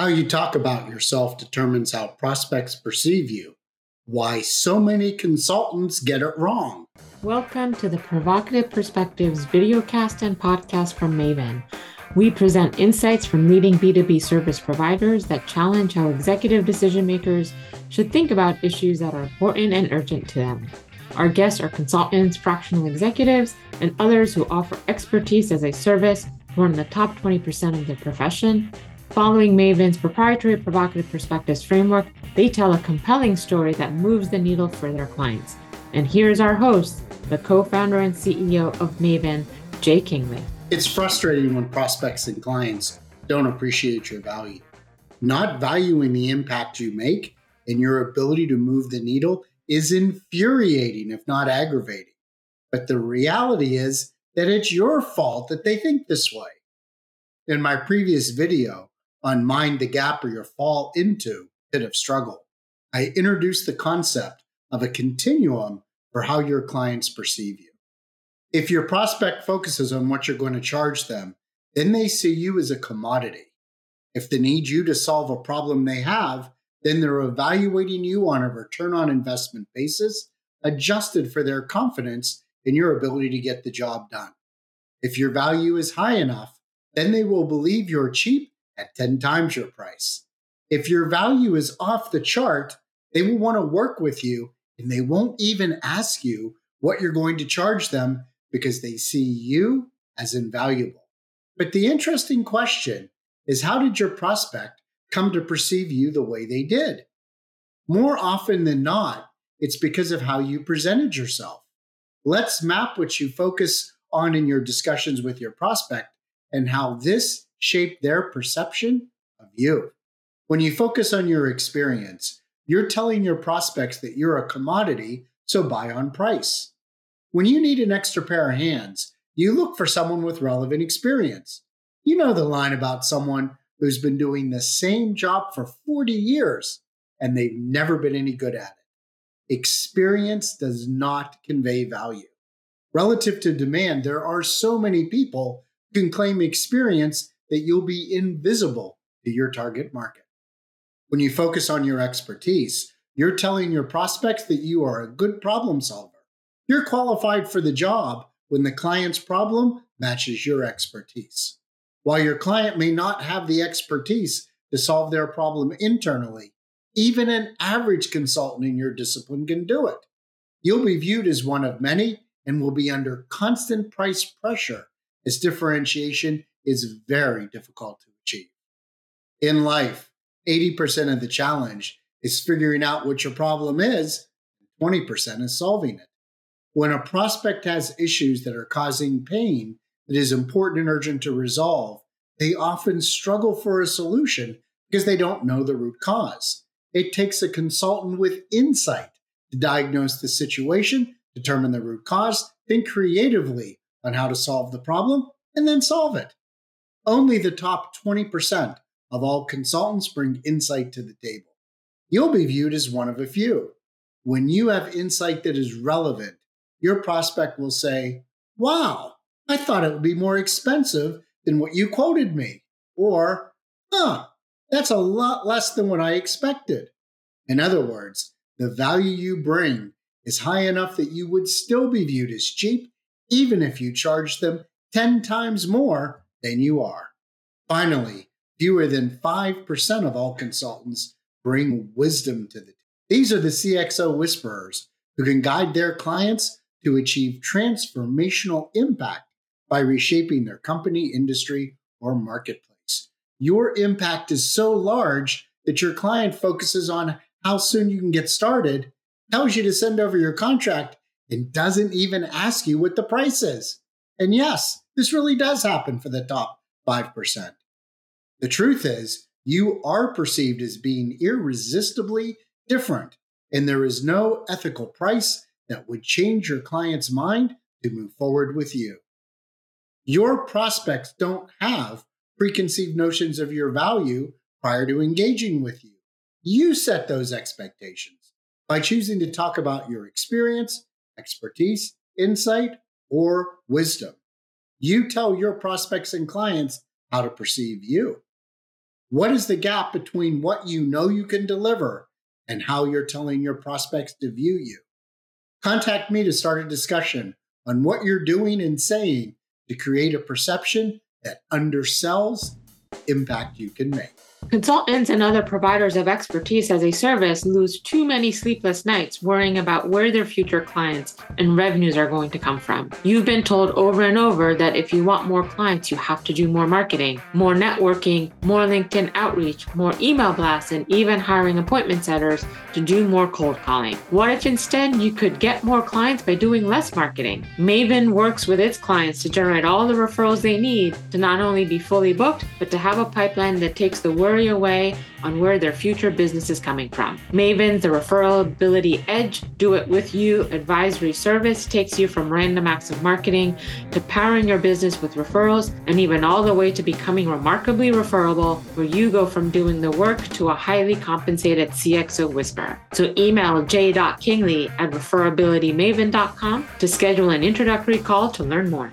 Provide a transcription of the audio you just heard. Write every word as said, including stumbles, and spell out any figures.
How you talk about yourself determines how prospects perceive you. Why so many consultants get it wrong. Welcome to the Provocative Perspectives videocast and podcast from Maven. We present insights from leading B two B service providers that challenge how executive decision makers should think about issues that are important and urgent to them. Our guests are consultants, fractional executives, and others who offer expertise as a service who are in the top twenty percent of their profession. Following Maven's proprietary Provocative Perspectives framework, they tell a compelling story that moves the needle for their clients. And here's our host, the co-founder and C E O of Maven, Jay Kingley. It's frustrating when prospects and clients don't appreciate your value. Not valuing the impact you make and your ability to move the needle is infuriating, if not aggravating. But the reality is that it's your fault that they think this way. In my previous video on Mind the Gap or Your Fall Into Pit of Struggle, I introduced the concept of a continuum for how your clients perceive you. If your prospect focuses on what you're going to charge them, then they see you as a commodity. If they need you to solve a problem they have, then they're evaluating you on a return on investment basis, adjusted for their confidence in your ability to get the job done. If your value is high enough, then they will believe you're cheap at ten times your price. If your value is off the chart, they will want to work with you, and they won't even ask you what you're going to charge them because they see you as invaluable. But the interesting question is, how did your prospect come to perceive you the way they did? More often than not, it's because of how you presented yourself. Let's map what you focus on in your discussions with your prospect and how this shaped their perception of you. When you focus on your experience, you're telling your prospects that you're a commodity, so buy on price. When you need an extra pair of hands, you look for someone with relevant experience. You know the line about someone who's been doing the same job for forty years and they've never been any good at it. Experience does not convey value. Relative to demand, there are so many people who can claim experience that you'll be invisible to your target market. When you focus on your expertise, you're telling your prospects that you are a good problem solver. You're qualified for the job when the client's problem matches your expertise. While your client may not have the expertise to solve their problem internally, even an average consultant in your discipline can do it. You'll be viewed as one of many and will be under constant price pressure, as differentiation is very difficult to achieve. In life, eighty percent of the challenge is figuring out what your problem is, twenty percent is solving it. When a prospect has issues that are causing pain, it is important and urgent to resolve, they often struggle for a solution because they don't know the root cause. It takes a consultant with insight to diagnose the situation, determine the root cause, think creatively on how to solve the problem, and then solve it. Only the top twenty percent of all consultants bring insight to the table. You'll be viewed as one of a few. When you have insight that is relevant, your prospect will say, "Wow, I thought it would be more expensive than what you quoted me," or, "Huh, that's a lot less than what I expected." In other words, the value you bring is high enough that you would still be viewed as cheap, even if you charge them ten times more than you are. Finally, fewer than five percent of all consultants bring wisdom to the table. These are the C X O whisperers who can guide their clients to achieve transformational impact by reshaping their company, industry, or marketplace. Your impact is so large that your client focuses on how soon you can get started, tells you to send over your contract, and doesn't even ask you what the price is. And yes, this really does happen for the top five percent. The truth is, you are perceived as being irresistibly different, and there is no ethical price that would change your client's mind to move forward with you. Your prospects don't have preconceived notions of your value prior to engaging with you. You set those expectations by choosing to talk about your experience, expertise, insight, or wisdom. You tell your prospects and clients how to perceive you. What is the gap between what you know you can deliver and how you're telling your prospects to view you? Contact me to start a discussion on what you're doing and saying to create a perception that undersells the impact you can make. Consultants and other providers of expertise as a service lose too many sleepless nights worrying about where their future clients and revenues are going to come from. You've been told over and over that if you want more clients, you have to do more marketing, more networking, more LinkedIn outreach, more email blasts, and even hiring appointment setters to do more cold calling. What if instead you could get more clients by doing less marketing? Maven works with its clients to generate all the referrals they need to not only be fully booked, but to have a pipeline that takes the word away on where their future business is coming from. Maven's The Referability Edge Do It With You advisory service takes you from random acts of marketing to powering your business with referrals and even all the way to becoming remarkably referable, where you go from doing the work to a highly compensated C X O whisperer. So email jay dot kingley at referability maven dot com to schedule an introductory call to learn more.